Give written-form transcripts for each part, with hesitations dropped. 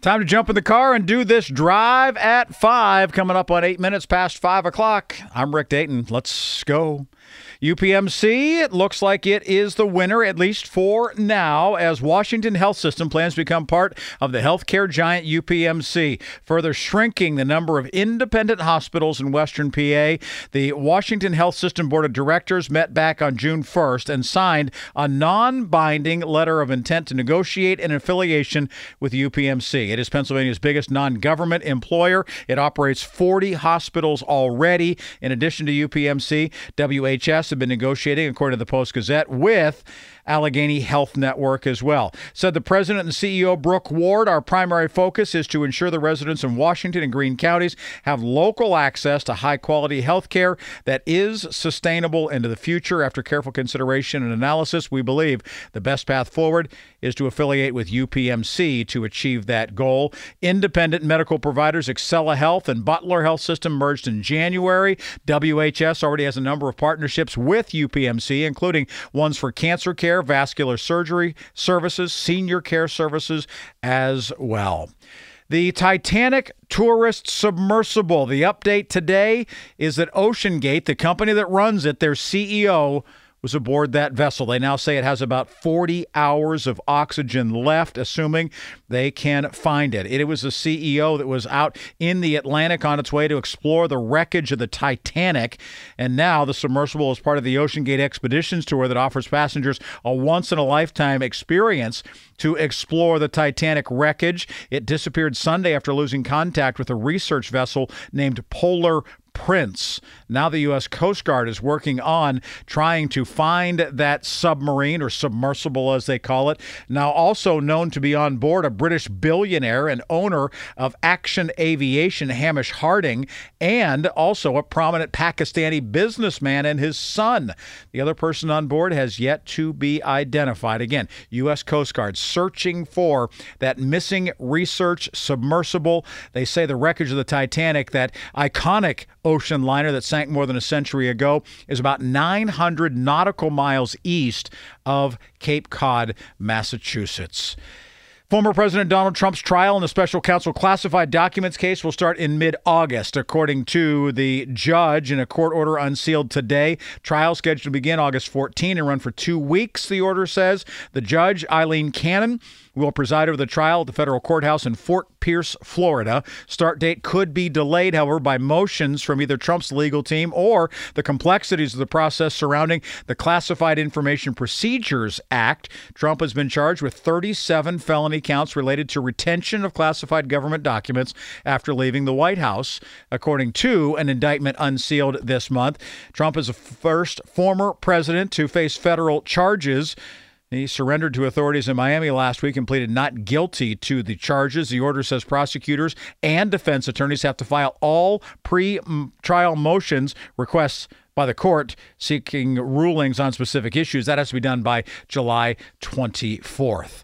Time to jump in the car and do this drive at 5. Coming up on 8 minutes past 5 o'clock. I'm Rick Dayton. Let's go. UPMC, it looks like it is the winner, at least for now, as Washington Health System plans to become part of the healthcare giant UPMC, further shrinking the number of independent hospitals in Western PA. The Washington Health System Board of Directors met back on June 1st and signed a non-binding letter of intent to negotiate an affiliation with UPMC. It is Pennsylvania's biggest non-government employer. It operates 40 hospitals already. In addition to UPMC, WHS have been negotiating, according to the Post-Gazette, with Allegheny Health Network as well. Said the president and CEO, Brooke Ward, our primary focus is to ensure the residents in Washington and Greene counties have local access to high-quality health care that is sustainable into the future. After careful consideration and analysis, we believe the best path forward is to affiliate with UPMC to achieve that goal. Independent medical providers Excella Health and Butler Health System merged in January. WHS already has a number of partnerships with UPMC, including ones for cancer care, vascular surgery services, senior care services as well. The Titanic tourist submersible. The update today is that OceanGate, the company that runs it, their CEO was aboard that vessel. They now say it has about 40 hours of oxygen left, assuming they can find it. It was the CEO that was out in the Atlantic on its way to explore the wreckage of the Titanic. And now the submersible is part of the OceanGate Expeditions tour that offers passengers a once-in-a-lifetime experience to explore the Titanic wreckage. It disappeared Sunday after losing contact with a research vessel named Polar Prince. Now the U.S. Coast Guard is working on trying to find that submarine, or submersible as they call it, now also known to be on board a British billionaire and owner of Action Aviation, Hamish Harding, and also a prominent Pakistani businessman and his son. The other person on board has yet to be identified. Again, U.S. Coast Guard searching for that missing research submersible. They say the wreckage of the Titanic, that iconic ocean liner that sank more than a century ago, is about 900 nautical miles east of Cape Cod, Massachusetts. Former President Donald Trump's trial in the special counsel classified documents case will start in mid-August, according to the judge in a court order unsealed today. Trial scheduled to begin August 14 and run for 2 weeks, the order says. The judge, Eileen Cannon, will preside over the trial at the federal courthouse in Fort Pierce, Florida. Start date could be delayed, however, by motions from either Trump's legal team or the complexities of the process surrounding the Classified Information Procedures Act. Trump has been charged with 37 felony counts related to retention of classified government documents after leaving the White House, according to an indictment unsealed this month. Trump is the first former president to face federal charges. He surrendered to authorities in Miami last week and pleaded not guilty to the charges. The order says prosecutors and defense attorneys have to file all pre-trial motions, requests by the court seeking rulings on specific issues. That has to be done by July 24th.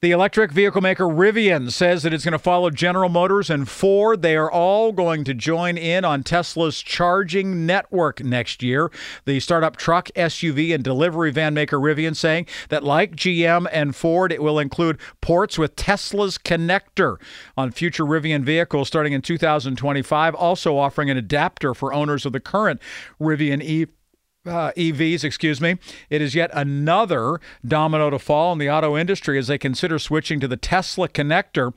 The electric vehicle maker Rivian says that it's going to follow General Motors and Ford. They are all going to join in on Tesla's charging network next year. The startup truck, SUV, and delivery van maker Rivian saying that, like GM and Ford, it will include ports with Tesla's connector on future Rivian vehicles starting in 2025, also offering an adapter for owners of the current Rivian EVs. It is yet another domino to fall in the auto industry as they consider switching to the Tesla connector.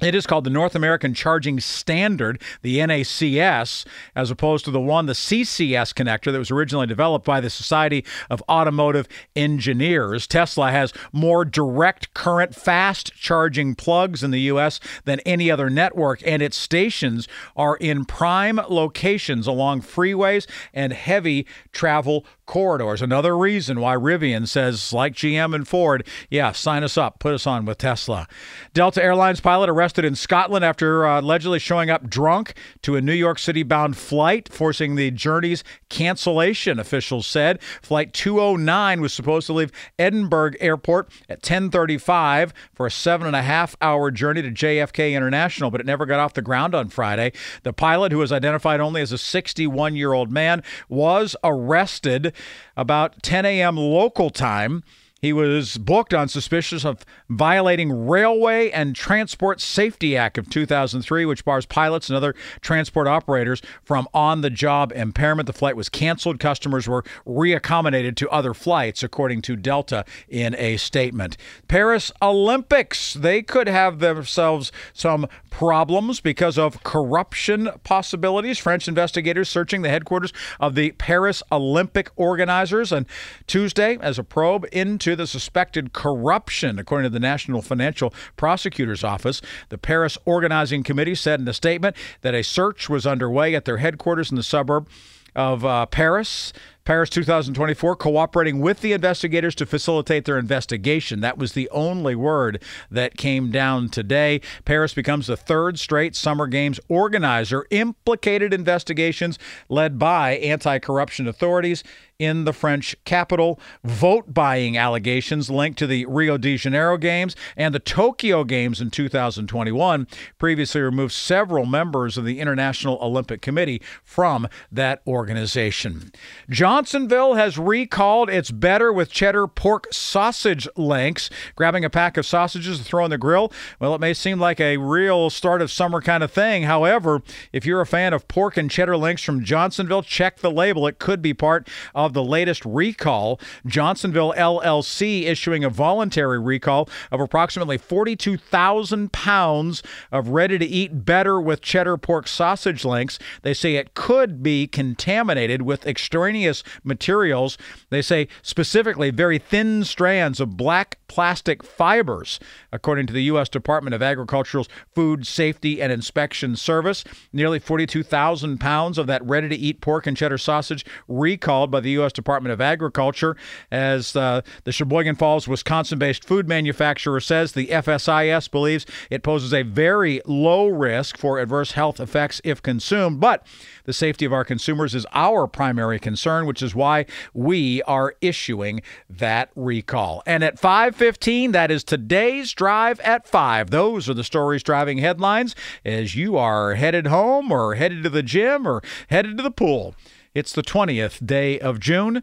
It is called the North American Charging Standard, the NACS, as opposed to the CCS connector that was originally developed by the Society of Automotive Engineers. Tesla has more direct current fast charging plugs in the U.S. than any other network, and its stations are in prime locations along freeways and heavy travel corridors. corridors. Another reason why Rivian says, like GM and Ford, yeah, sign us up, put us on with Tesla. Delta Airlines pilot arrested in Scotland after allegedly showing up drunk to a New York City-bound flight, forcing the journey's cancellation, officials said. Flight 209 was supposed to leave Edinburgh Airport at 10:35 for a 7.5-hour journey to JFK International, but it never got off the ground on Friday. The pilot, who was identified only as a 61-year-old man, was arrested about 10 a.m. local time. He was booked on suspicion of violating Railway and Transport Safety Act of 2003, which bars pilots and other transport operators from on-the-job impairment. The flight was canceled. Customers were reaccommodated to other flights, according to Delta in a statement. Paris Olympics, they could have themselves some problems because of corruption possibilities. French investigators searching the headquarters of the Paris Olympic organizers on Tuesday as a probe into the suspected corruption, according to the National Financial Prosecutor's Office. The Paris Organizing Committee said in a statement that a search was underway at their headquarters in the suburb of Paris. Paris 2024, cooperating with the investigators to facilitate their investigation. That was the only word that came down today. Paris becomes the third straight Summer Games organizer implicated investigations led by anti-corruption authorities in the French capital, vote-buying allegations linked to the Rio de Janeiro Games and the Tokyo Games in 2021 previously removed several members of the International Olympic Committee from that organization. Johnsonville has recalled its Better with Cheddar pork sausage links. Grabbing a pack of sausages to throw on the grill, well, it may seem like a real start of summer kind of thing. However, if you're a fan of pork and cheddar links from Johnsonville, check the label. It could be part of the latest recall. Johnsonville LLC issuing a voluntary recall of approximately 42,000 pounds of ready-to-eat Better with Cheddar pork sausage links. They say it could be contaminated with extraneous materials. They say specifically very thin strands of black plastic fibers, according to the U.S. Department of Agriculture's Food Safety and Inspection Service. Nearly 42,000 pounds of that ready-to-eat pork and cheddar sausage recalled by the U.S. Department of Agriculture. As the Sheboygan Falls, Wisconsin-based food manufacturer says, the FSIS believes it poses a very low risk for adverse health effects if consumed, but the safety of our consumers is our primary concern, which is why we are issuing that recall. And at 5:15, that is today's Drive at 5. Those are the stories driving headlines as you are headed home or headed to the gym or headed to the pool. It's the 20th day of June.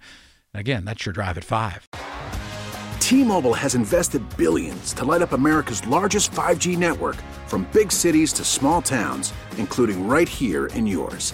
Again, that's your Drive at 5. T-Mobile has invested billions to light up America's largest 5G network, from big cities to small towns, including right here in yours.